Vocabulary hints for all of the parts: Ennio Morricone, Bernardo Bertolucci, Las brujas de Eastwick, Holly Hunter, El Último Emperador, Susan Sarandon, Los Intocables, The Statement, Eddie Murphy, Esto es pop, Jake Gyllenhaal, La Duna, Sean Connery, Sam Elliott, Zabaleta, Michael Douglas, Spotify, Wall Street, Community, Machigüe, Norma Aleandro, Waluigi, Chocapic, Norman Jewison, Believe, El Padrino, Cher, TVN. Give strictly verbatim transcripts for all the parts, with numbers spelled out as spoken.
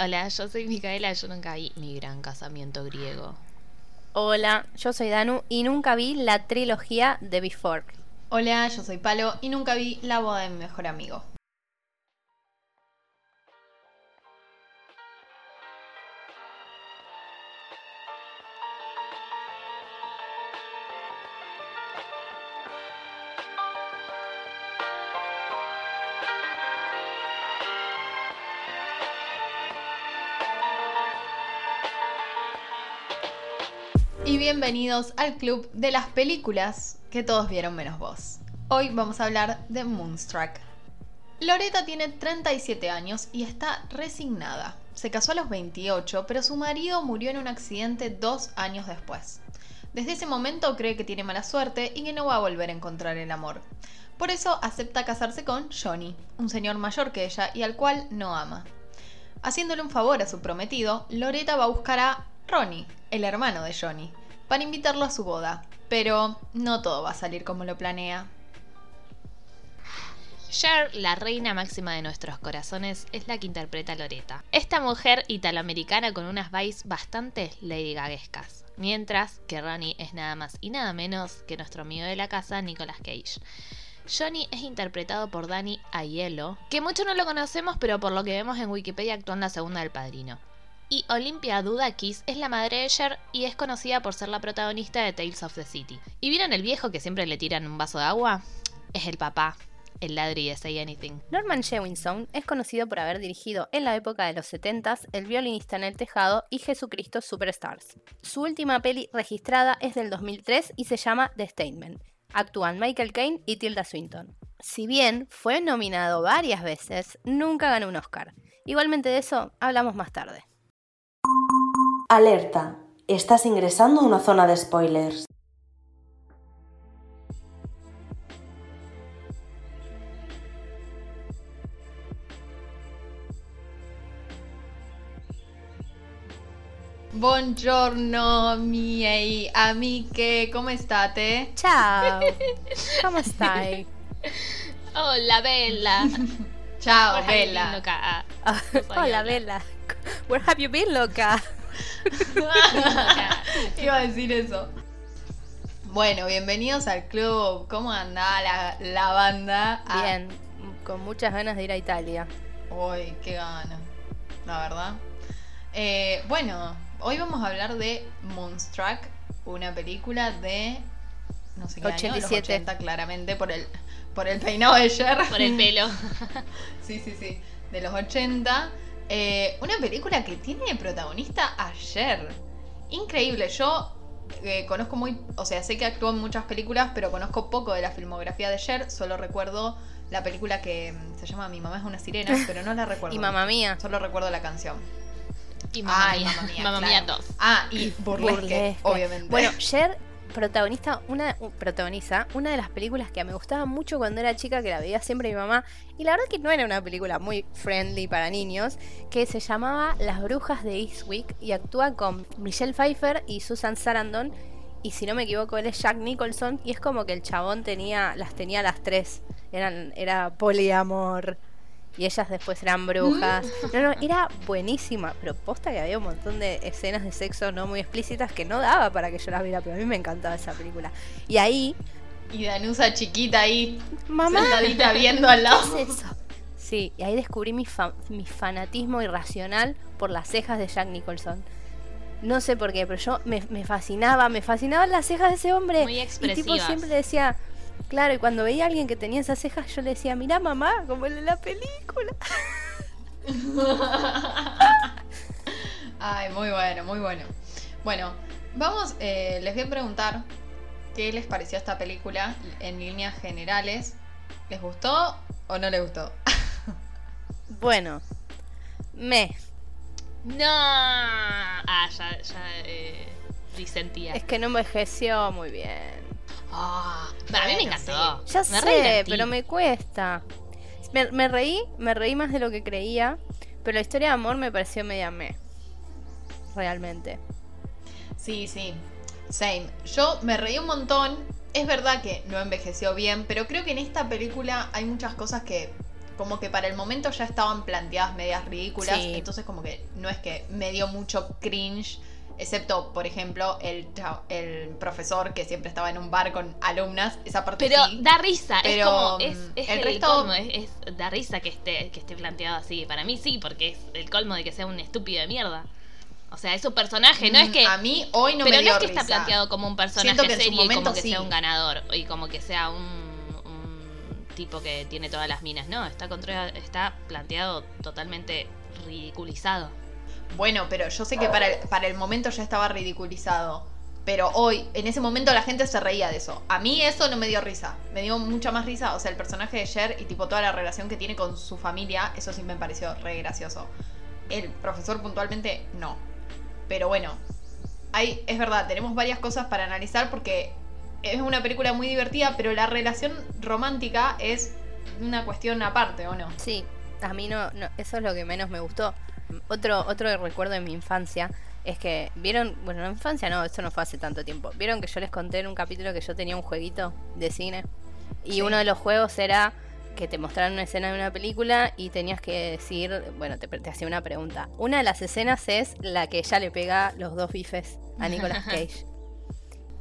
Hola, yo soy Micaela, yo nunca vi Mi Gran Casamiento Griego. Hola, yo soy Danu y nunca vi la trilogía de Before. Hola, yo soy Palo y nunca vi La Boda de Mi Mejor Amigo. Bienvenidos al club de las películas que todos vieron menos vos. Hoy vamos a hablar de Moonstruck. Loretta tiene treinta y siete años y está resignada. Se casó a los veintiocho, pero su marido murió en un accidente dos años después. Desde ese momento cree que tiene mala suerte y que no va a volver a encontrar el amor. Por eso acepta casarse con Johnny, un señor mayor que ella y al cual no ama. Haciéndole un favor a su prometido, Loretta va a buscar a Ronnie, el hermano de Johnny, para invitarlo a su boda, pero no todo va a salir como lo planea. Cher, la reina máxima de nuestros corazones, es la que interpreta a Loretta. Esta mujer italoamericana con unas vibes bastante Lady Gaguescas, mientras que Ronnie es nada más y nada menos que nuestro amigo de la casa, Nicolas Cage. Johnny es interpretado por Danny Aiello, que mucho no lo conocemos, pero por lo que vemos en Wikipedia actuó en la segunda del Padrino. Y Olympia Dukakis es la madre de Cher y es conocida por ser la protagonista de Tales of the City. ¿Y vieron el viejo que siempre le tiran un vaso de agua? Es el papá, el ladri de Say Anything. Norman Jewison es conocido por haber dirigido en la época de los setentas El Violinista en el Tejado y Jesucristo Superstars. Su última peli registrada es del dos mil tres y se llama The Statement. Actúan Michael Caine y Tilda Swinton. Si bien fue nominado varias veces, nunca ganó un Oscar. Igualmente de eso hablamos más tarde. Alerta, estás ingresando a una zona de spoilers. Buongiorno, miei amiche, come state? Ciao, come stai? Hola, Bella. Ciao, Bella. Hola, Bella. Where have you been, loca? Iba a decir eso. Bueno, bienvenidos al club. ¿Cómo anda la, la banda? Ah. Bien, con muchas ganas de ir a Italia. Uy, qué ganas, la verdad. eh, Bueno, hoy vamos a hablar de Moonstruck, una película de no sé qué ochenta y siete. Año, los ochenta, claramente, por el, por el peinado de Cher. Por el pelo. Sí, sí, sí, de los ochenta. Eh, una película que tiene de protagonista a Cher. Increíble, yo eh, conozco muy... O sea, sé que actuó en muchas películas, pero conozco poco de la filmografía de Cher. Solo recuerdo la película que se llama Mi Mamá es una Sirena, pero no la recuerdo. Y Mamá Mía. Solo recuerdo la canción. Y Mamá ah, Mía. Y Mamá Mía, Mamá claro. Mía dos. Ah, y Burlesque, Burlesque, obviamente. Bueno, Cher protagonista una, protagoniza una de las películas que me gustaba mucho cuando era chica, que la veía siempre mi mamá, y la verdad que no era una película muy friendly para niños, que se llamaba Las Brujas de Eastwick y actúa con Michelle Pfeiffer y Susan Sarandon, y si no me equivoco él es Jack Nicholson, y es como que el chabón tenía las tenía a las tres, eran, era poliamor, y ellas después eran brujas. No, no, era buenísima. Pero posta que había un montón de escenas de sexo no muy explícitas que no daba para que yo las viera, pero a mí me encantaba esa película. Y ahí... Y Danusa chiquita ahí, mamá, sentadita viendo al lado. ¿Qué es eso? Sí, y ahí descubrí mi, fa- mi fanatismo irracional por las cejas de Jack Nicholson. No sé por qué, pero yo me, me fascinaba, me fascinaban las cejas de ese hombre. Muy expresivas. Y tipo siempre decía... Claro, y cuando veía a alguien que tenía esas cejas, yo le decía, mirá mamá, como en la película. Ay, muy bueno, muy bueno. Bueno, vamos, eh, les voy a preguntar qué les pareció esta película en líneas generales. ¿Les gustó o no les gustó? Bueno, me... No. Ah, ya, ya eh, disentía. Es que no envejeció muy bien. Oh, para mí me encantó. Sí. Ya me sé, pero me cuesta. Me, me reí, me reí más de lo que creía, pero la historia de amor me pareció media meh. Realmente. Sí, sí. Same. Yo me reí un montón. Es verdad que no envejeció bien, pero creo que en esta película hay muchas cosas que como que para el momento ya estaban planteadas medias ridículas, sí. Entonces como que no es que me dio mucho cringe, excepto, por ejemplo, el, el profesor que siempre estaba en un bar con alumnas, esa parte pero sí. Da risa, pero es como, es, es el, el resto... colmo, es, es, da risa que esté, que esté planteado así, para mí sí, porque es el colmo de que sea un estúpido de mierda. O sea, es un personaje, no es que... A mí hoy no me dio risa. Pero no es que está planteado como un personaje serio y como que sea un ganador y como que sea un, un tipo que tiene todas las minas. No, está, contra, está planteado totalmente ridiculizado. Bueno, pero yo sé que para el, para el momento ya estaba ridiculizado. Pero hoy, en ese momento la gente se reía de eso. A mí eso no me dio risa. Me dio mucha más risa, o sea, el personaje de Cher y tipo toda la relación que tiene con su familia, eso sí me pareció re gracioso. El profesor puntualmente, no. Pero bueno, hay, es verdad, tenemos varias cosas para analizar porque es una película muy divertida, pero la relación romántica es una cuestión aparte, ¿o no? Sí, a mí no, no eso es lo que menos me gustó. Otro otro recuerdo de mi infancia es que, ¿vieron? Bueno, no infancia no, esto no fue hace tanto tiempo. ¿Vieron que yo les conté en un capítulo que yo tenía un jueguito de cine? Y sí. Uno de los juegos era que te mostraran una escena de una película y tenías que decir, bueno, te, te hacía una pregunta. Una de las escenas es la que ella le pega los dos bifes a Nicolas Cage.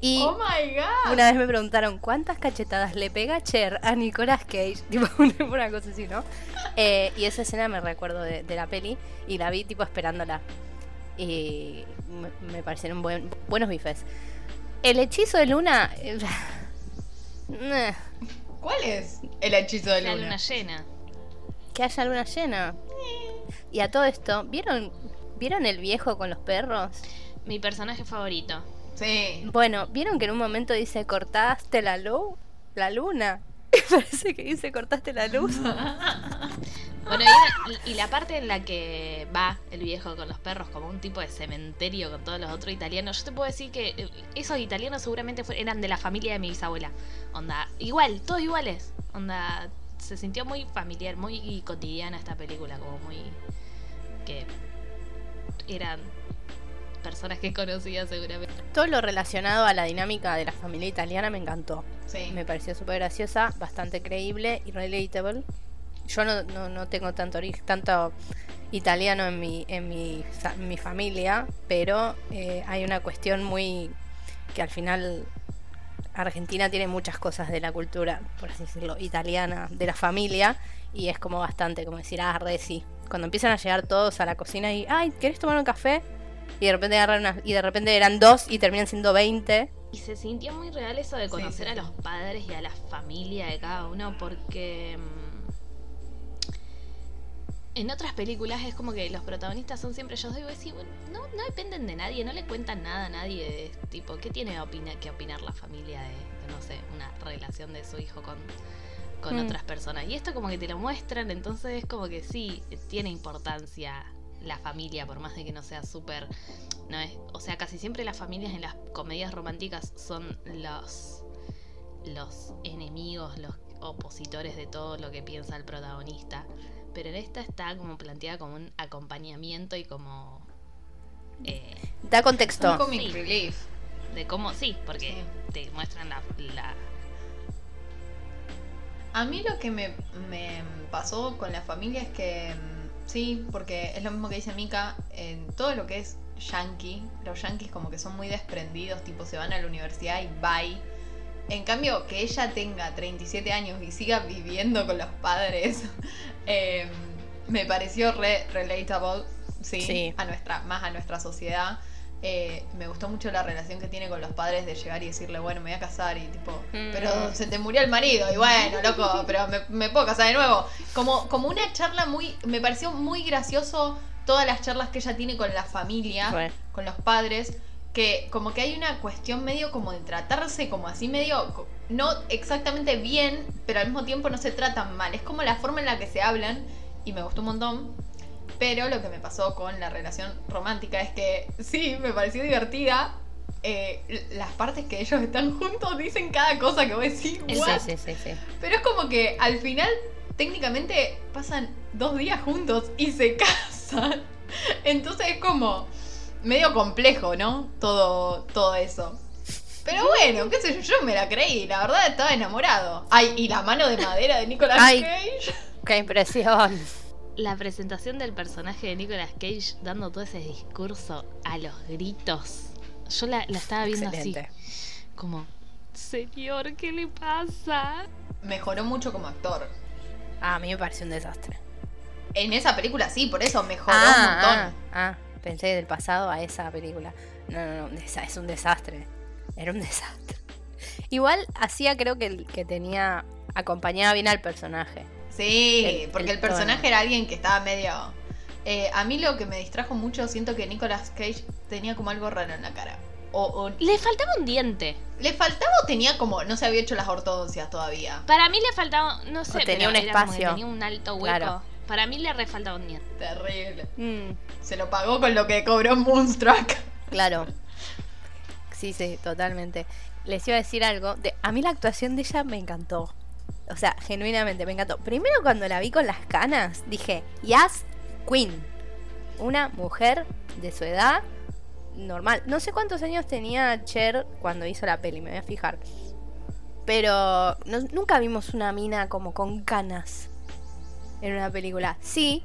Y oh my God. Una vez me preguntaron, ¿cuántas cachetadas le pega Cher a Nicolas Cage? Tipo, una cosa así, ¿no? Eh, y esa escena me recuerdo de, de la peli y la vi tipo esperándola. Y me, me parecieron buen, buenos bifes. El hechizo de Luna... ¿Cuál es el hechizo de la luna? luna llena. Que haya luna llena. Y a todo esto, ¿vieron, ¿vieron el viejo con los perros? Mi personaje favorito. Sí. Bueno, ¿vieron que en un momento dice cortaste la luz? La luna. Parece que dice cortaste la luz. Bueno, y la parte en la que va el viejo con los perros como un tipo de cementerio con todos los otros italianos, yo te puedo decir que esos italianos seguramente fue, eran de la familia de mi bisabuela. Onda, igual, todos iguales. Onda, se sintió muy familiar, muy cotidiana esta película, como muy... que eran personas que conocía seguramente. Todo lo relacionado a la dinámica de la familia italiana me encantó. Sí. Me pareció súper graciosa, bastante creíble y relatable. Yo no, no, no tengo tanto origen, tanto italiano en mi, en mi, en mi familia, pero eh, hay una cuestión muy que al final Argentina tiene muchas cosas de la cultura, por así decirlo, italiana, de la familia, y es como bastante, como decir, ah, re sí. Cuando empiezan a llegar todos a la cocina y, ay, ¿querés tomar un café? Y de repente agarran una, y de repente eran dos y terminan siendo veinte. Y se sintió muy real eso de conocer sí, sí. a los padres y a la familia de cada uno, porque en otras películas es como que los protagonistas son siempre ellos dos y vos decís, bueno, no, no dependen de nadie, no le cuentan nada a nadie de este tipo. ¿Qué tiene opina, que opinar la familia de, de, no sé, una relación de su hijo con, con mm. otras personas? Y esto como que te lo muestran, entonces es como que sí, tiene importancia la familia, por más de que no sea súper... No es, o sea, casi siempre las familias en las comedias románticas son los, los enemigos, los opositores de todo lo que piensa el protagonista. Pero en esta está como planteada como un acompañamiento y como... Eh, da contexto. Un comic sí, relief. De cómo, sí, porque sí. te muestran la, la... A mí lo que me, me pasó con la familia es que... Sí, porque es lo mismo que dice Mika, en todo lo que es yankee, los yankees como que son muy desprendidos, tipo se van a la universidad y bye. En cambio, que ella tenga treinta y siete años y siga viviendo con los padres, eh, me pareció re relatable, ¿sí? Sí. A nuestra, más a nuestra sociedad. Eh, me gustó mucho la relación que tiene con los padres de llegar y decirle, bueno, me voy a casar y tipo, mm. pero se te murió el marido y bueno, loco, pero me, me puedo casar de nuevo. Como, como una charla muy, me pareció muy gracioso todas las charlas que ella tiene con la familia, bueno. con los padres. Que como que hay una cuestión medio como de tratarse como así medio, no exactamente bien, pero al mismo tiempo no se tratan mal. Es como la forma en la que se hablan y me gustó un montón. Pero lo que me pasó con la relación romántica es que sí, me pareció divertida. Eh, las partes que ellos están juntos dicen cada cosa que voy a decir. What? Sí, sí, sí, sí. Pero es como que al final técnicamente pasan dos días juntos y se casan. Entonces es como... medio complejo, ¿no? Todo, todo eso. Pero bueno, qué sé yo, yo me la creí. La verdad estaba enamorado. Ay, y la mano de madera de Nicolas Cage. ¡Qué impresión! La presentación del personaje de Nicolas Cage dando todo ese discurso a los gritos. Yo la, la estaba viendo Excelente. así, como, señor, ¿qué le pasa? Mejoró mucho como actor. Ah, a mí me pareció un desastre. En esa película sí, por eso mejoró ah, un montón. Ah, ah, pensé del pasado a esa película. No, no, no, es un desastre. Era un desastre. Igual hacía, creo que, que tenía, acompañaba bien al personaje. Sí, el, porque el, el personaje era alguien que estaba medio... Eh, a mí lo que me distrajo mucho, siento que Nicolas Cage tenía como algo raro en la cara. O, o... Le faltaba un diente. ¿Le faltaba o tenía como... no se había hecho las ortodoncias todavía? Para mí le faltaba, no sé, o tenía un espacio. Tenía un alto hueco. Claro. Para mí le refaltaba un diente. Terrible. Mm. Se lo pagó con lo que cobró Moonstruck. Claro. Sí, sí, totalmente. Les iba a decir algo. De... A mí la actuación de ella me encantó. O sea, genuinamente me encantó. Primero cuando la vi con las canas, dije, yes, queen. Una mujer de su edad normal. No sé cuántos años tenía Cher cuando hizo la peli, me voy a fijar. Pero no, nunca vimos una mina como con canas en una película. Sí,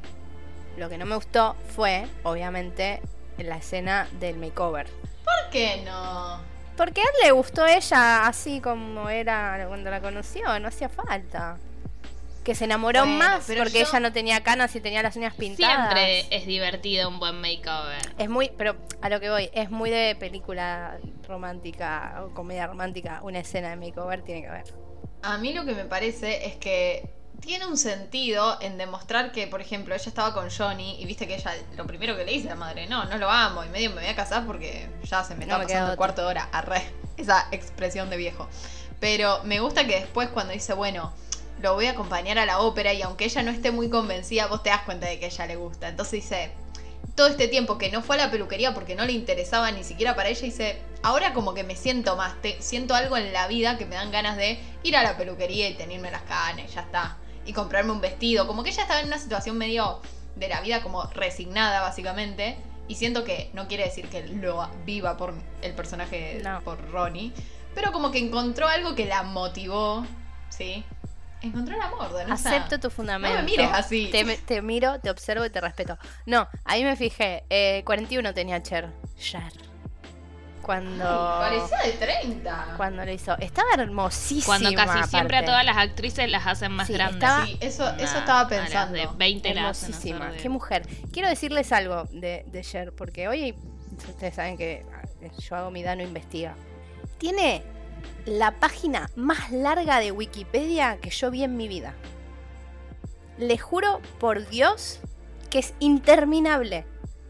lo que no me gustó fue, obviamente, la escena del makeover. ¿Por qué no? Porque a él le gustó ella así como era cuando la conoció, no hacía falta. Que se enamoró bueno, más porque yo... ella no tenía canas y tenía las uñas pintadas. Siempre es divertido un buen makeover. Es muy, pero a lo que voy, es muy de película romántica o comedia romántica, una escena de makeover tiene que haber. A mí lo que me parece es que tiene un sentido en demostrar que, por ejemplo, ella estaba con Johnny y viste que ella, lo primero que le dice a la madre, no, no lo amo, y medio me voy a casar porque ya se me está no me pasando el cuarto de hora, arre, esa expresión de viejo. Pero me gusta que después cuando dice, bueno, lo voy a acompañar a la ópera y aunque ella no esté muy convencida, vos te das cuenta de que ella le gusta. Entonces dice, todo este tiempo que no fue a la peluquería porque no le interesaba ni siquiera para ella, dice, ahora como que me siento más, te, siento algo en la vida que me dan ganas de ir a la peluquería y tenerme las canas, ya está. Y comprarme un vestido. Como que ella estaba en una situación medio de la vida como resignada, básicamente. Y siento que no quiere decir que lo viva por el personaje, no. por Ronnie. Pero como que encontró algo que la motivó. ¿Sí? Encontró el amor. ¿No? Acepto tu fundamento. No me mires así. Te, te miro, te observo y te respeto. No, ahí me fijé. Eh, cuarenta y uno tenía Cher. Cher. Cuando... Ay, parecía de treinta. Cuando lo hizo. Estaba hermosísima. Cuando casi aparte. Siempre a todas las actrices las hacen más sí, grandes. Estaba... Sí, eso, nah, eso estaba pensando. De veinte hermosísima. Las de... Qué mujer. Quiero decirles algo de, de Cher, porque hoy ustedes saben que yo hago mi Dano Investiga. Tiene la página más larga de Wikipedia que yo vi en mi vida. Les juro por Dios que es interminable.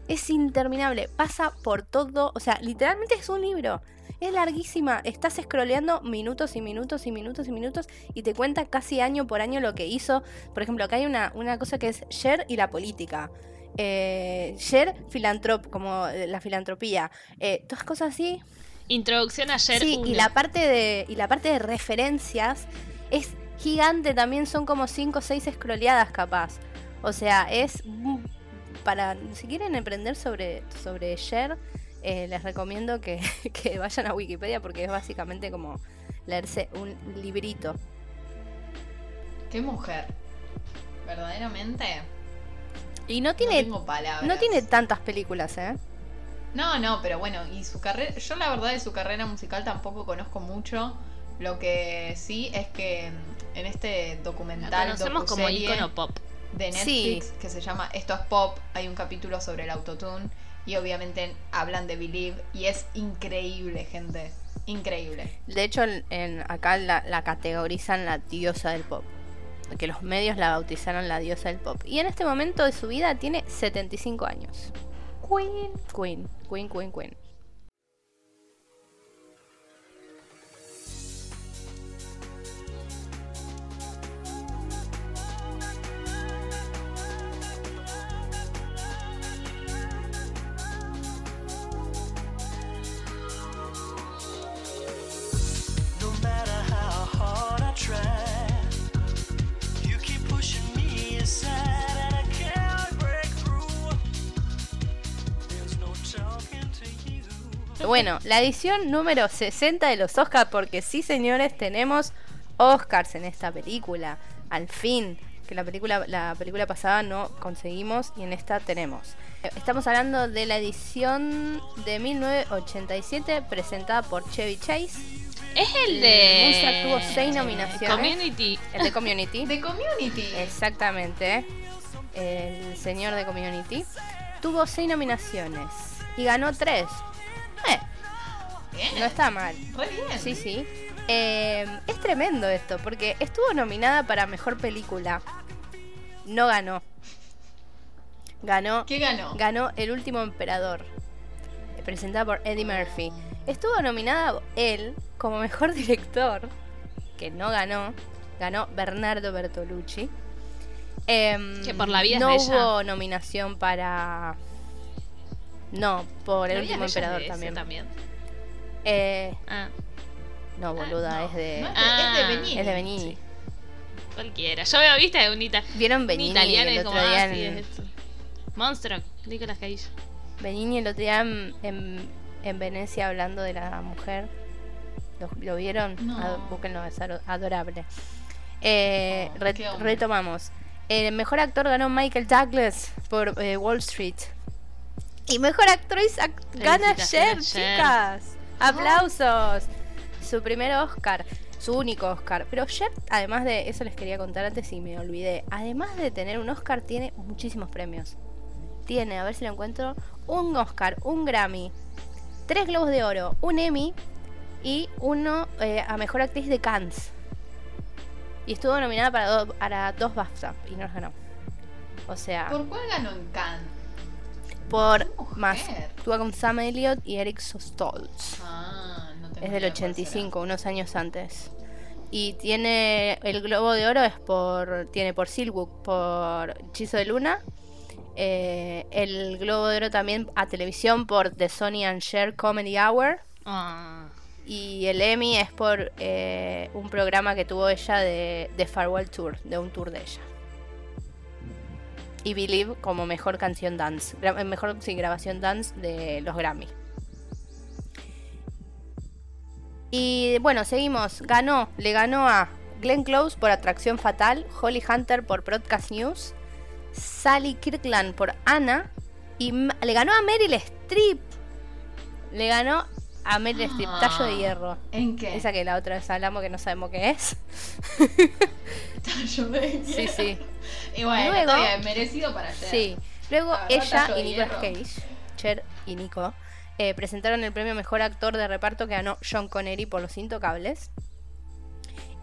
Es interminable, pasa por todo, o sea, literalmente es un libro, es larguísima, estás scrolleando minutos y minutos y minutos y minutos y te cuenta casi año por año lo que hizo. Por ejemplo, acá hay una, una cosa que es Cher y la política, eh, Cher filantrop, como la filantropía, eh, todas cosas así. Introducción a Cher. Sí, y la parte de, y la parte de referencias es gigante también, son como cinco o seis scrolleadas capaz, o sea, es... Para, si quieren aprender sobre, sobre Cher, eh, les recomiendo que, que vayan a Wikipedia porque es básicamente como leerse un librito. ¡Qué mujer! Verdaderamente. Y no tiene, no tengo palabras. No tiene tantas películas, ¿eh? No, no, pero bueno, y su carrera, yo la verdad de su carrera musical tampoco conozco mucho. Lo que sí es que en este documental, lo conocemos como ícono pop de Netflix, sí, que se llama Esto es pop, hay un capítulo sobre el autotune y obviamente hablan de Believe y es increíble, gente, increíble. De hecho, en, en, acá la, la categorizan la diosa del pop, porque los medios la bautizaron la diosa del pop. Y en este momento de su vida tiene setenta y cinco años. Queen, Queen, Queen, Queen, Queen. Bueno, la edición número sesenta de los Oscars, porque sí, señores, tenemos Oscars en esta película. Al fin, que la película, la película pasada no conseguimos y en esta tenemos. Estamos hablando de la edición de mil novecientos ochenta y siete presentada por Chevy Chase. Es el de... Moonstruck tuvo seis nominaciones. Community. El de Community. De Community. Exactamente. El señor de Community. Tuvo seis nominaciones y ganó tres. Eh, bien. No está mal. Re bien. Sí, sí. Eh, es tremendo esto, porque estuvo nominada para Mejor Película. No ganó. Ganó. ¿Qué ganó? Ganó El Último Emperador, presentada por Eddie Murphy. Estuvo nominada él como Mejor Director, que no ganó. Ganó Bernardo Bertolucci. Eh, que por La vida no es bella. No hubo nominación para... No, por El Último Emperador también. también. Eh... Ah. No, boluda, ah, no. es de... No, es, de ah, es de Benigni. Es de Benigni. Sí. Cualquiera. Yo veo, viste, de un ita... ¿Vieron Benigni italiano el otro como, día ah, en... sí, es esto. Moonstruck, Nicolas Cage. Benigni el otro día en, en, en Venecia hablando de la mujer. ¿Lo, lo vieron? No. Ad, búsquenlo, es adorable. Eh, oh, re, retomamos. El mejor actor ganó Michael Douglas por eh, Wall Street. Y mejor actriz act- gana Cher, chicas. Aplausos. Oh. Su primer Oscar, su único Oscar. Pero Cher, además de eso les quería contar antes y me olvidé, además de tener un Oscar, tiene muchísimos premios. Tiene, a ver si lo encuentro, un Oscar, un Grammy, tres Globos de Oro, un Emmy y uno eh, a Mejor Actriz de Cannes. Y estuvo nominada para, do, para dos BAFTA y no los ganó. O sea... ¿Por cuál ganó en Cannes? Por más. Estuvo con Sam Elliott y Eric Stoltz. Ah. Es del ochenta y cinco, unos años antes. Y tiene el Globo de Oro, es por tiene por Silwood, por Hechizo de Luna. Eh, el Globo de Oro también a televisión por The Sonny and Cher Comedy Hour. Ah. Y el Emmy es por eh, un programa que tuvo ella de, de Farewell Tour, de un tour de ella. Y Believe como mejor canción dance, gra- mejor sí, grabación dance de los Grammy. Y bueno, seguimos. Ganó, le ganó a Glenn Close por Atracción Fatal, Holly Hunter por Broadcast News, Sally Kirkland por Anna, y ma- le ganó a Meryl Streep. Le ganó a Meryl ah, Streep, Tallo de Hierro. ¿En qué? Esa que la otra vez hablamos que no sabemos qué es. Tallo de Hierro. Sí, sí. Y bueno, luego, bien, merecido para Cher. Sí. Luego ah, ella y Nicolas Cage, Cher y Nico. Eh, presentaron el premio Mejor Actor de Reparto que ganó John Connery por Los Intocables.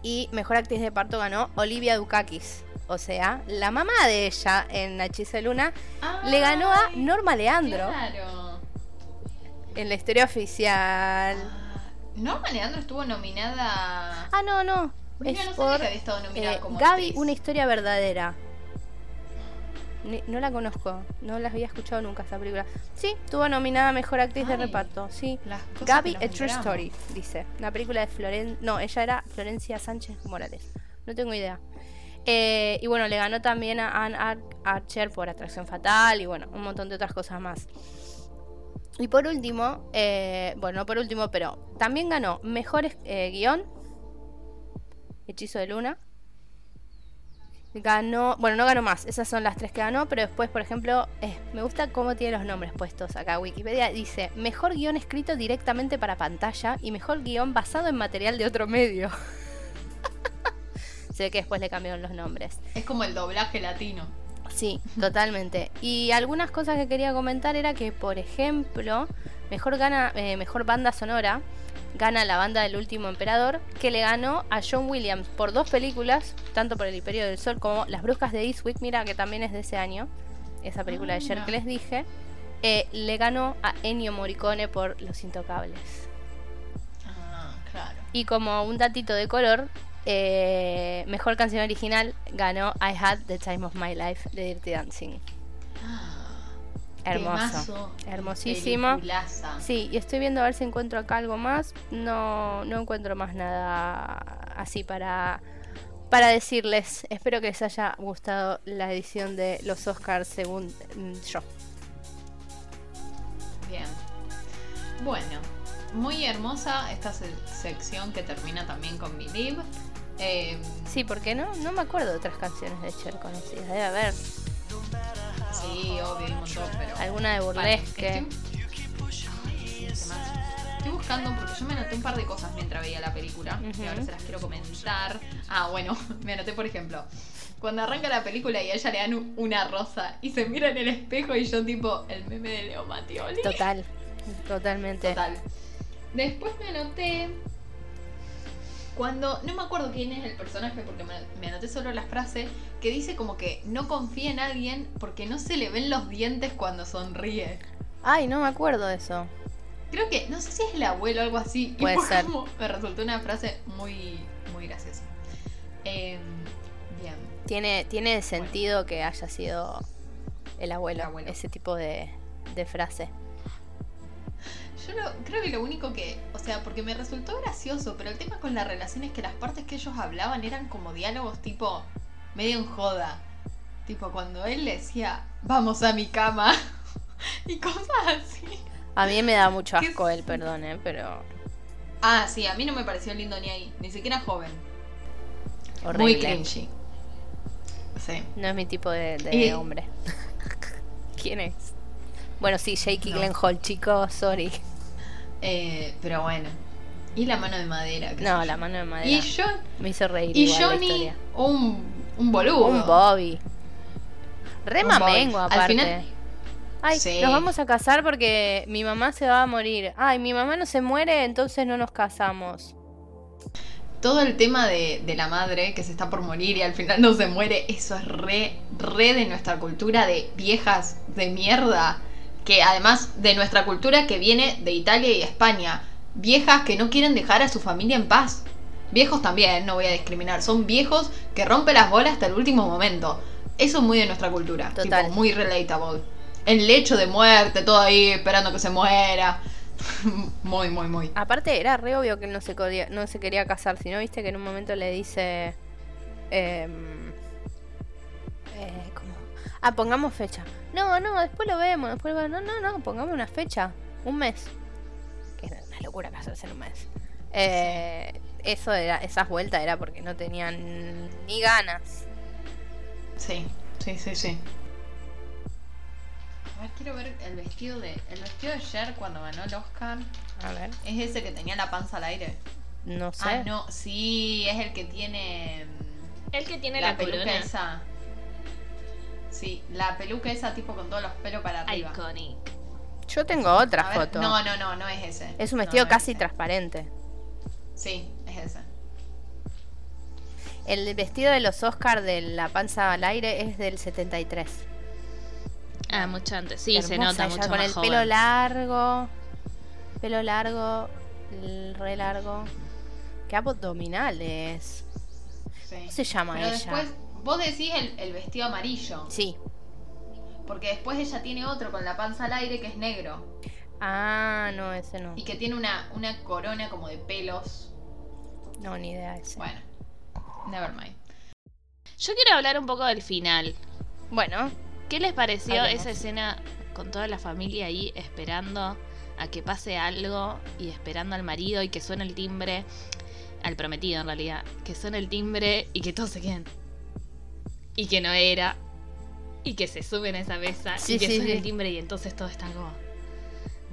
Y Mejor Actriz de Reparto ganó Olympia Dukakis. O sea, la mamá de ella en Hechizo de Luna. Ay, le ganó a Norma Aleandro. Claro. En la historia oficial. Ah, Norma Aleandro estuvo nominada. Ah, no, no. Mira, es no por que había estado nominada eh, como Gaby, actriz. Una historia verdadera. No la conozco, no la había escuchado nunca esa película. Sí, estuvo nominada a Mejor Actriz Ay, de Reparto, sí. Gaby, A True Story, dice. Una película de Florencia... No, ella era Florencia Sánchez Morales. No tengo idea. Eh, y bueno, le ganó también a Anne Ar- Archer por Atracción Fatal y bueno, un montón de otras cosas más. Y por último, eh, bueno, no por último, pero también ganó Mejor eh, Guión, Hechizo de Luna. Ganó, bueno, no ganó más, esas son las tres que ganó, pero después, por ejemplo, eh, me gusta cómo tiene los nombres puestos acá. Wikipedia dice, mejor guión escrito directamente para pantalla y mejor guión basado en material de otro medio. Se ve que después le cambiaron los nombres. Es como el doblaje latino. Sí, totalmente. Y algunas cosas que quería comentar era que, por ejemplo, mejor, gana, eh, mejor banda sonora gana la banda del Último Emperador, que le ganó a John Williams por dos películas, tanto por El Imperio del Sol como Las brujas de Eastwick, mira que también es de ese año, esa película oh, de Cher no. que les dije, eh, le ganó a Ennio Morricone por Los Intocables. Ah, claro. Y como un datito de color, eh, mejor canción original ganó I Had the Time of My Life de Dirty Dancing. Ah. Hermoso, hermosísimo. Sí, y estoy viendo a ver si encuentro acá algo más. No, no encuentro más nada así para, para decirles. Espero que les haya gustado la edición de los Oscars según yo. Bien. Bueno, muy hermosa esta se- sección que termina también con Believe. Eh, sí, porque no, no me acuerdo de otras canciones de Cher conocidas. Debe haber. Sí, obvio, hay un montón, pero... Alguna de Burlesque. Vale, estoy... estoy buscando, porque yo me anoté un par de cosas mientras veía la película, uh-huh. que ahora se las quiero comentar. Ah, bueno, me anoté, por ejemplo, cuando arranca la película y a ella le dan una rosa y se mira en el espejo y yo tipo, el meme de Leo Mattioli. Total, totalmente. Total. Después me anoté... Cuando, no me acuerdo quién es el personaje porque me, me anoté solo la frase, que dice como que no confía en alguien porque no se le ven los dientes cuando sonríe. Ay, no me acuerdo de eso. Creo que, no sé si es el abuelo o algo así. Puede ser. Como, me resultó una frase muy, muy graciosa. Eh, bien. Tiene, tiene sentido bueno. que haya sido el abuelo, el abuelo. Ese tipo de, de frase. Yo lo, creo que lo único que... O sea, porque me resultó gracioso, pero el tema con la relación es que las partes que ellos hablaban eran como diálogos tipo... medio en joda. Tipo cuando él le decía, vamos a mi cama. Y cosas así. A mí me da mucho asco él, perdón, ¿eh? Pero... Ah, sí, a mí no me pareció lindo ni ahí. Ni siquiera joven. Horrible. Muy cringy. Sí. No es mi tipo de, de eh. hombre. ¿Quién es? Bueno, sí, Jake no. Gyllenhaal, chicos, sorry. Eh, pero bueno. Y la mano de madera. No, la mano de madera. Y John... Me hizo reír. Y Johnny, un, un boludo. Un Bobby. Re un mamengo, Bobby. Aparte. Al final... Ay, sí. Nos vamos a casar porque mi mamá se va a morir. Ay, mi mamá no se muere, entonces no nos casamos. Todo el tema de, de la madre que se está por morir y al final no se muere, eso es re, re de nuestra cultura de viejas de mierda. Que además de nuestra cultura que viene de Italia y España. Viejas que no quieren dejar a su familia en paz. Viejos también, no voy a discriminar. Son viejos que rompen las bolas hasta el último momento. Eso es muy de nuestra cultura. Total. Tipo, muy relatable. El lecho de muerte, todo ahí esperando que se muera. Muy, muy, muy. Aparte era re obvio que no se, quería, no se quería casar. Si no, viste que en un momento le dice... Eh, eh, ¿cómo? Ah, pongamos fecha. No, no, después lo vemos, después lo vemos. No, no, no, pongamos una fecha. Un mes. Que era una locura casarse en un mes. Eh, sí. Eso era, esas vueltas era porque no tenían ni ganas. Sí, sí, sí, sí. A ver, quiero ver el vestido de... El vestido de Cher cuando ganó el Oscar. A ver. ¿Es ese que tenía la panza al aire? No sé. Ah, no, sí, es el que tiene... El que tiene la, la peluca corona. Esa. Sí, la peluca esa tipo con todos los pelos para arriba. Iconic. Yo tengo otra ver, foto. No, no, no, no es ese. Es un vestido no, no casi transparente. Sí, es ese. El vestido de los Oscar de la panza al aire es del setenta y tres. Ah, mucho antes. Sí, hermosa, se nota mucho con más el joven. Pelo largo. Pelo largo, re largo. Qué abdominales. Sí. ¿Cómo se llama Pero ella? Después... Vos decís el, el vestido amarillo. Sí. Porque después ella tiene otro con la panza al aire que es negro. Ah, no, ese no. Y que tiene una, una corona como de pelos. No, ni idea ese. Bueno, never mind. Yo quiero hablar un poco del final. Bueno. ¿Qué les pareció hablamos. Esa escena con toda la familia ahí esperando a que pase algo y esperando al marido y que suene el timbre? Al prometido en realidad. Que suene el timbre y que todos se queden. Y que no era. Y que se suben a esa mesa. Sí, y que sí, suena sí. el timbre y entonces todo está como...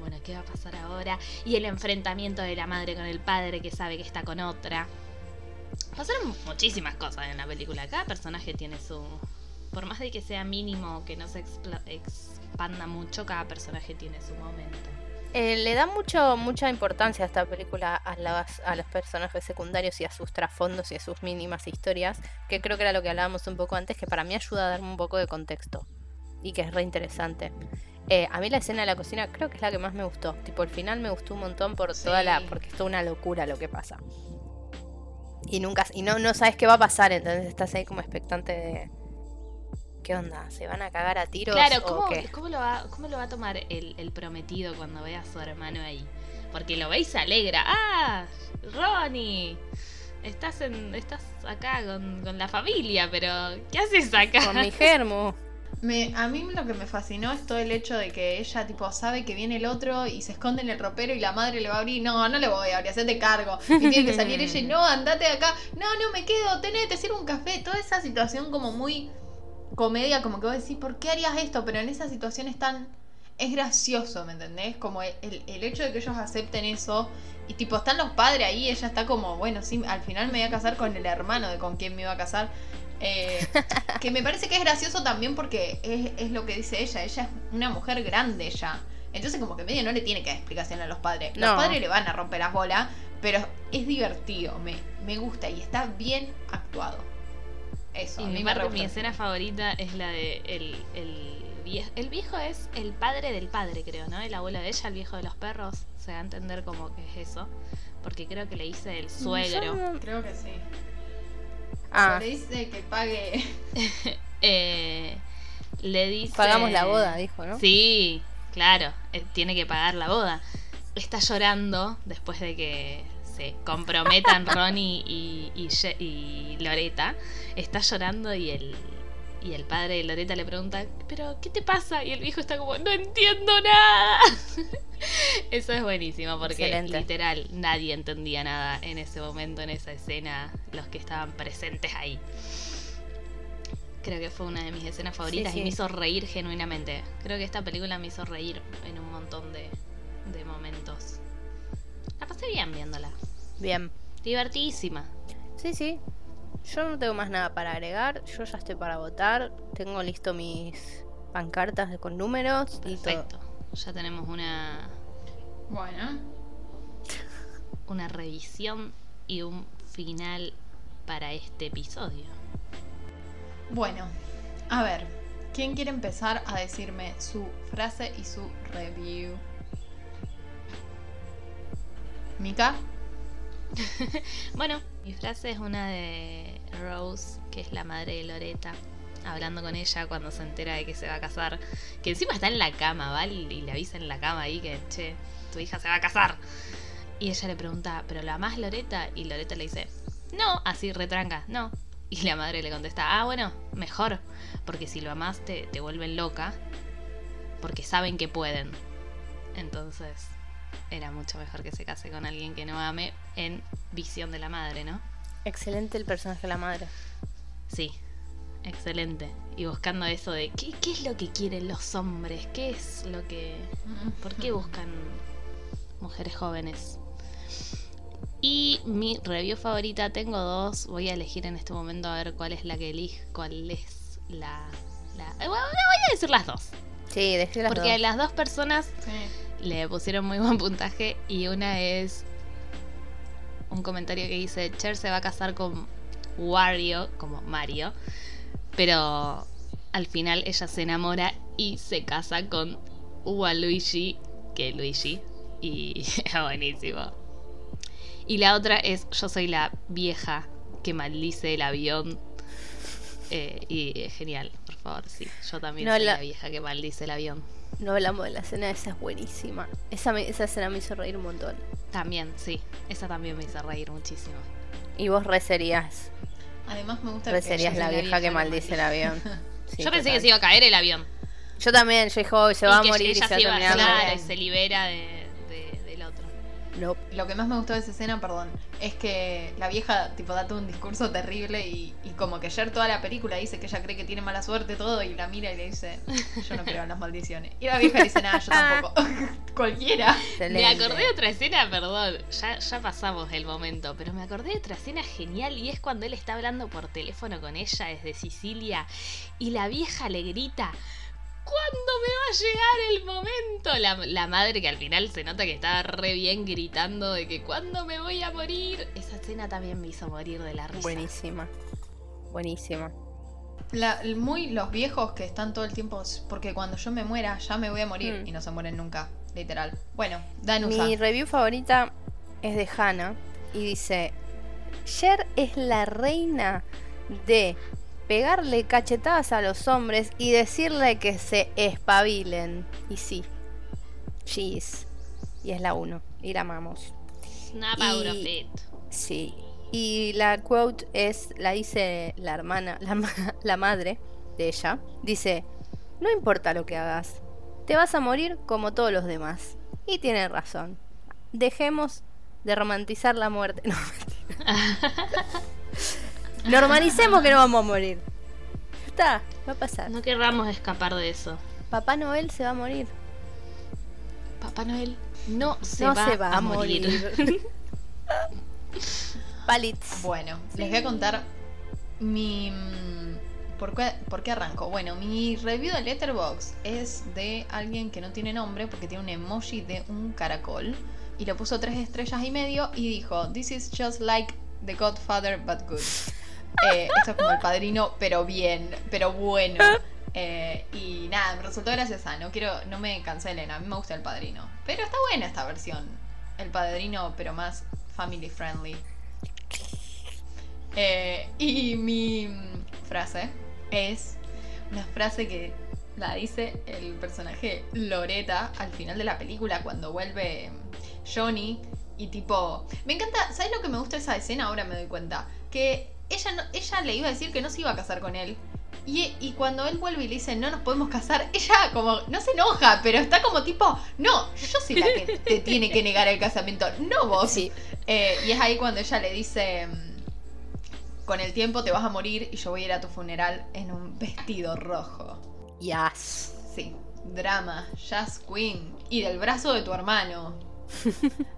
Bueno, ¿qué va a pasar ahora? Y el enfrentamiento de la madre con el padre que sabe que está con otra. Pasaron muchísimas cosas en la película. Cada personaje tiene su... Por más de que sea mínimo, que no se expla... expanda mucho, cada personaje tiene su momento. Eh, le da mucho mucha importancia a esta película a, las, a los personajes secundarios y a sus trasfondos y a sus mínimas historias, que creo que era lo que hablábamos un poco antes, que para mí ayuda a darme un poco de contexto y que es re interesante. Eh, a mí la escena de la cocina creo que es la que más me gustó. Tipo, el final me gustó un montón por sí. toda la, porque es toda una locura lo que pasa. Y nunca y no, no sabes qué va a pasar, entonces estás ahí como expectante de ¿qué onda? ¿Se van a cagar a tiros? Claro, ¿cómo, o qué? ¿cómo, lo, va, cómo lo va a tomar el, el prometido cuando ve a su hermano ahí? Porque lo veis alegra. ¡Ah! ¡Ronnie! Estás en, estás acá con, con la familia, pero ¿qué haces acá? Con mi germo. Me, a mí lo que me fascinó es todo el hecho de que ella tipo sabe que viene el otro y se esconde en el ropero y la madre le va a abrir. No, no le voy a abrir, hacete cargo. Y tiene que salir ella y no, andate de acá. No, no, me quedo, tené, te sirvo un café. Toda esa situación como muy comedia, como que vos decís, ¿por qué harías esto? Pero en esas situaciones tan... es gracioso, ¿me entendés? Como el, el, el hecho de que ellos acepten eso. Y tipo, están los padres ahí, ella está como, bueno, sí, al final me voy a casar con el hermano de con quien me iba a casar. Eh, que me parece que es gracioso también porque es, es lo que dice ella, ella es una mujer grande ya, entonces como que medio no le tiene que dar explicación a los padres, los no. padres le van a romper las bolas, pero es divertido, me, me gusta y está bien actuado. Eso, y a mí mi, me re gusta. Mi escena favorita es la de el, el viejo, el viejo es el padre del padre, creo, ¿no? El abuelo de ella, el viejo de los perros, se va a entender como que es eso, porque creo que le dice el suegro. Yo creo que sí. Ah. Le dice que pague. eh, le dice. Pagamos la boda, dijo, ¿no? Sí, claro, eh, tiene que pagar la boda. Está llorando después de que se comprometan Ronnie y, y, y, y Loretta. Está llorando y el, y el padre de Loretta le pregunta, ¿pero qué te pasa? Y el viejo está como, no entiendo nada. Eso es buenísimo porque excelente. Literal nadie entendía nada en ese momento, en esa escena, los que estaban presentes ahí. Creo que fue una de mis escenas favoritas, sí, sí. Y me hizo reír genuinamente. Creo que esta película me hizo reír en un montón de, de momentos. La pasé bien viéndola. Bien. Divertidísima. Sí, sí. Yo no tengo más nada para agregar. Yo ya estoy para votar. Tengo listo mis pancartas con números. Perfecto. Y ya tenemos una bueno una revisión y un final para este episodio. Bueno, a ver, ¿quién quiere empezar a decirme su frase y su review? ¿Mika? Bueno, mi frase es una de Rose, que es la madre de Loretta, hablando con ella cuando se entera de que se va a casar, que encima está en la cama, ¿vale? Y le avisa en la cama ahí que, che, tu hija se va a casar. Y ella le pregunta, ¿pero la amás, Loretta? Y Loretta le dice, no, así retranca, no. Y la madre le contesta, ah, bueno, mejor, porque si lo amás te, te vuelven loca, porque saben que pueden. Entonces, era mucho mejor que se case con alguien que no ame, en visión de la madre, ¿no? Excelente el personaje de la madre. Sí. Excelente. Y buscando eso de ¿qué, qué es lo que quieren los hombres? ¿Qué es lo que... ¿Por qué buscan mujeres jóvenes? Y mi review favorita, tengo dos. Voy a elegir en este momento a ver cuál es la que elijo. Cuál es la... la... Bueno, voy a decir las dos. Sí, decir las Porque dos. Porque las dos personas sí. le pusieron muy buen puntaje. Y una es un comentario que dice Cher se va a casar con Wario, como Mario, pero al final ella se enamora y se casa con Waluigi, que es Luigi, y es buenísimo. Y la otra es yo soy la vieja que maldice el avión, eh, y es genial, por favor, sí, yo también no, soy la... la vieja que maldice el avión. No hablamos de la escena, esa es buenísima, esa, me, esa escena me hizo reír un montón. También, sí, esa también me hizo reír muchísimo. Y vos re serías. Además me gusta que serías la, la vieja que maldice el avión. Sí, yo pensé total. Que se iba a caer el avión. Yo también, yo dije, oh, se y va a morir y se, se va a terminar. Y se libera de, de, del otro. No. Lo que más me gustó de esa escena, perdón, es que la vieja tipo da todo un discurso terrible y, y como que ayer toda la película dice que ella cree que tiene mala suerte todo y la mira y le dice, yo no creo en las maldiciones. Y la vieja le dice, nada, yo tampoco. Cualquiera. Excelente. Me acordé de otra escena, perdón, ya, ya pasamos el momento, pero me acordé de otra escena genial y es cuando él está hablando por teléfono con ella desde Sicilia y la vieja le grita, ¿cuándo me va a llegar el momento? La, la madre que al final se nota que estaba re bien gritando de que ¿cuándo me voy a morir? Esa escena también me hizo morir de la risa. Buenísima, buenísima. La, muy los viejos que están todo el tiempo, porque cuando yo me muera ya me voy a morir, mm. y no se mueren nunca, literal. Bueno, Danusa. Mi review favorita es de Hannah y dice, Cher es la reina de... pegarle cachetadas a los hombres y decirle que se espabilen. Y sí, she's. Y es la uno. Y la amamos. Snap y, out of it. Sí. Y la quote es, la dice la hermana, la, la madre de ella. Dice, no importa lo que hagas, te vas a morir como todos los demás. Y tiene razón. Dejemos de romantizar la muerte. No, mentira. Normalicemos que no vamos a morir. Está, va a pasar. No querramos escapar de eso. Papá Noel se va a morir. Papá Noel no se, no va, se va a, a morir. morir. Palitz. Bueno, sí. Les voy a contar mi... ¿Por qué, ¿Por qué arranco? Bueno, mi review de Letterboxd es de alguien que no tiene nombre porque tiene un emoji de un caracol y lo puso tres estrellas y medio y dijo: "This is just like The Godfather but good". Eh, esto es como El Padrino, pero bien, pero bueno. Eh, y nada, me resultó graciosa. No quiero, no me cancelen, a mí me gusta El Padrino. Pero está buena esta versión. El Padrino, pero más family friendly. Eh, y mi frase es una frase que la dice el personaje Loretta al final de la película cuando vuelve Johnny y tipo... Me encanta, ¿sabes lo que me gusta de esa escena? Ahora me doy cuenta. Que ella, no, ella le iba a decir que no se iba a casar con él. Y, y cuando él vuelve y le dice no nos podemos casar, ella como no se enoja, pero está como tipo, no, yo soy la que te tiene que negar el casamiento, no vos. Sí. Eh, y es ahí cuando ella le dice... Con el tiempo te vas a morir y yo voy a ir a tu funeral en un vestido rojo. Yes. Sí, drama, jazz queen y del brazo de tu hermano.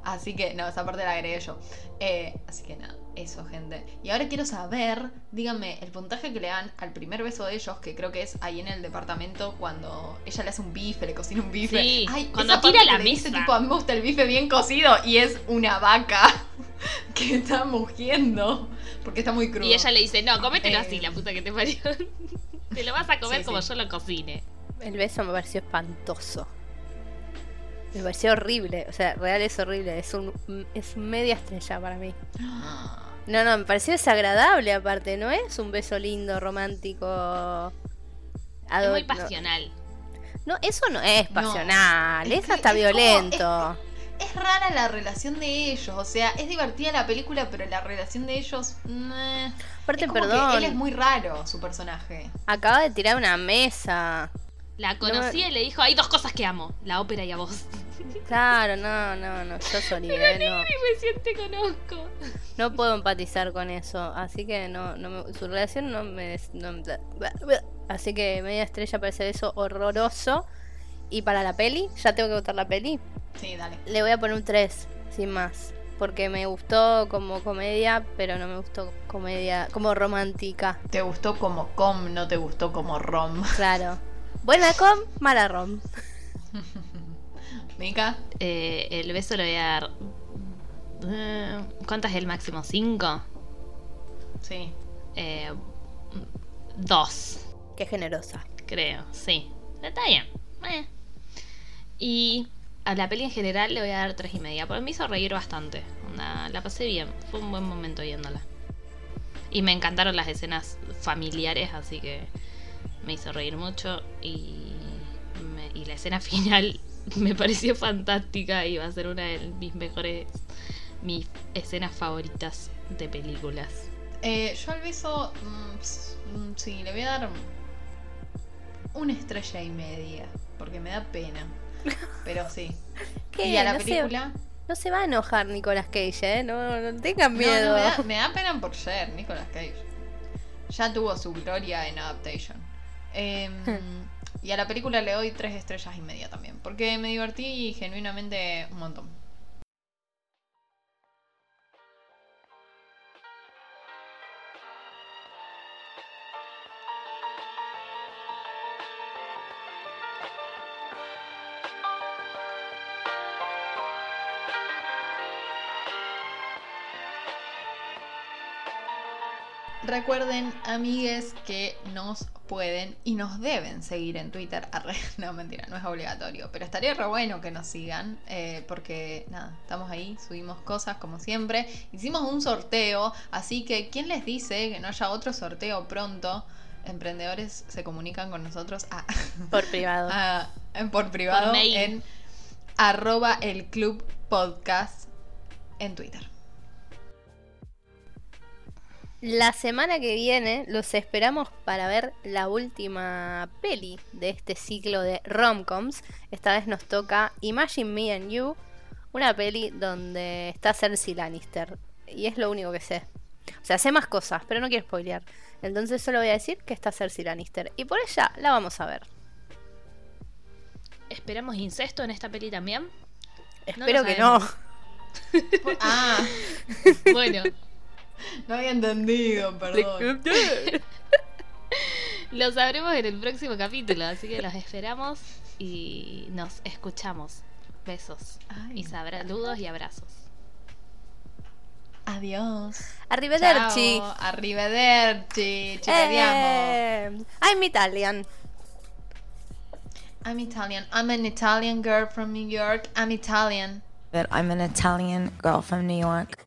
Así que, no, esa parte la agregué yo. Eh, así que nada, eso, gente. Y ahora quiero saber, díganme, el puntaje que le dan al primer beso de ellos, que creo que es ahí en el departamento cuando ella le hace un bife, le cocina un bife. Sí, ay, cuando tira la mesa. Tipo, a mí me gusta el bife bien cocido y es una vaca que está mugiendo porque está muy crudo. Y ella le dice, no, comételo eh... así, la puta que te parió. Te lo vas a comer sí, como sí. Yo lo cocine. El beso me pareció espantoso. Me pareció horrible, o sea, real es horrible, es un es media estrella para mí. No, no, me pareció desagradable aparte, no es un beso lindo, romántico. Ador- es muy pasional. No, no, eso no es pasional, no, es, es hasta es violento. Como, es, es rara la relación de ellos, o sea, es divertida la película, pero la relación de ellos... Meh, aparte, es como perdón. Que él es muy raro, su personaje. Acaba de tirar una mesa. La conocía no, y le dijo, hay dos cosas que amo, la ópera y a vos. Claro, no, no, no, yo soy nivel, no. Me siento conozco. No puedo empatizar con eso, así que no, no me, su relación no me, no me... Así que media estrella parece eso horroroso. Y para la peli, ya tengo que votar la peli. Sí, dale. Le voy a poner un tres, sin más. Porque me gustó como comedia, pero no me gustó comedia, como romántica. Te gustó como com, no te gustó como rom. Claro. Buena com, mala rom. Mica, eh, el beso lo voy a dar. ¿Cuánto es el máximo? ¿Cinco? Sí. Eh, dos. Qué generosa. Creo, sí. Está bien. Eh. Y a la peli en general le voy a dar tres y media. Porque me hizo reír bastante. Una, la pasé bien. Fue un buen momento viéndola. Y me encantaron las escenas familiares, así que. Me hizo reír mucho y, me, y la escena final me pareció fantástica y va a ser una de mis mejores, mis escenas favoritas de películas. Eh, yo al beso, mmm, sí, le voy a dar una estrella y media, porque me da pena, pero sí. ¿Qué? Y a la no película... Se, no se va a enojar Nicolas Cage, ¿eh? No, no tengan miedo. No, no, me, da, me da pena por ser Nicolas Cage. Ya tuvo su gloria en Adaptation. Eh, y a la película le doy tres estrellas y media también, porque me divertí y genuinamente un montón. Recuerden, amigues, que nos pueden y nos deben seguir en Twitter. No, mentira, no es obligatorio, pero estaría re bueno que nos sigan, eh, porque nada, estamos ahí, subimos cosas como siempre. Hicimos un sorteo, así que ¿quién les dice que no haya otro sorteo pronto? Emprendedores se comunican con nosotros a, por privado a, por privado por en arroba el club podcast en Twitter. la semana que viene los esperamos para ver la última peli de este ciclo de romcoms. Esta vez nos toca Imagine Me and You, una peli donde está Cersei Lannister, y es lo único que sé. O sea, sé más cosas, pero no quiero spoilear. Entonces solo voy a decir que está Cersei Lannister, y por ella la vamos a ver. ¿Esperamos incesto en esta peli también? Espero no que no. Ah, bueno. No había entendido, perdón. Lo sabremos en el próximo capítulo, así que los esperamos y nos escuchamos. Besos. Ay, y saludos y abrazos. Adiós. Arrivederci. Ciao. Arrivederci. Ci vediamo. I'm Italian. I'm Italian. I'm an Italian girl from New York. I'm Italian. That I'm an Italian girl from New York.